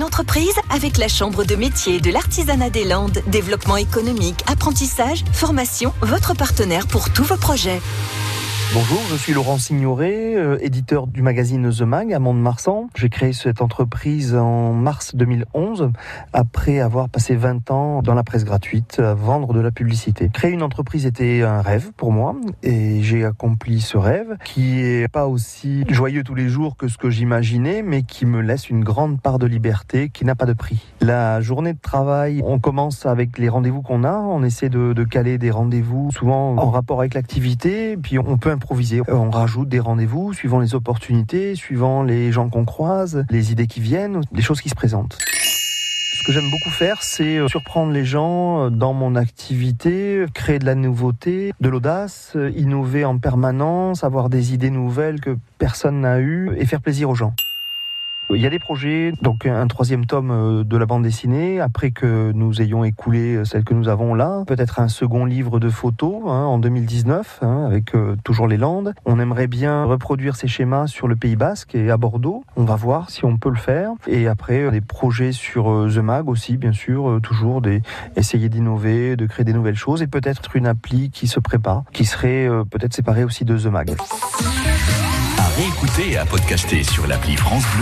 une entreprise avec la Chambre de Métiers de l'artisanat des Landes. Développement économique, apprentissage, formation, votre partenaire pour tous vos projets. Bonjour, je suis Laurent Signoret, éditeur du magazine Ze Mag à Mont-de-Marsan. J'ai créé cette entreprise en mars 2011, après avoir passé 20 ans dans la presse gratuite à vendre de la publicité. Créer une entreprise était un rêve pour moi et j'ai accompli ce rêve qui est pas aussi joyeux tous les jours que ce que j'imaginais, mais qui me laisse une grande part de liberté qui n'a pas de prix. La journée de travail, on commence avec les rendez-vous qu'on a, on essaie de caler des rendez-vous souvent en rapport avec l'activité, puis on peut improviser. On rajoute des rendez-vous suivant les opportunités, suivant les gens qu'on croise, les idées qui viennent, les choses qui se présentent. Ce que j'aime beaucoup faire, c'est surprendre les gens dans mon activité, créer de la nouveauté, de l'audace, innover en permanence, avoir des idées nouvelles que personne n'a eues et faire plaisir aux gens. Il y a des projets, donc un 3e tome de la bande dessinée, après que nous ayons écoulé celle que nous avons là, peut-être un second livre de photos en 2019, avec toujours les Landes. On aimerait bien reproduire ces schémas sur le Pays Basque et à Bordeaux. On va voir si on peut le faire. Et après, des projets sur Ze Mag aussi, bien sûr, toujours essayer d'innover, de créer des nouvelles choses, et peut-être une appli qui se prépare, qui serait peut-être séparée aussi de Ze Mag. À réécouter et à podcaster sur l'appli France Bleu.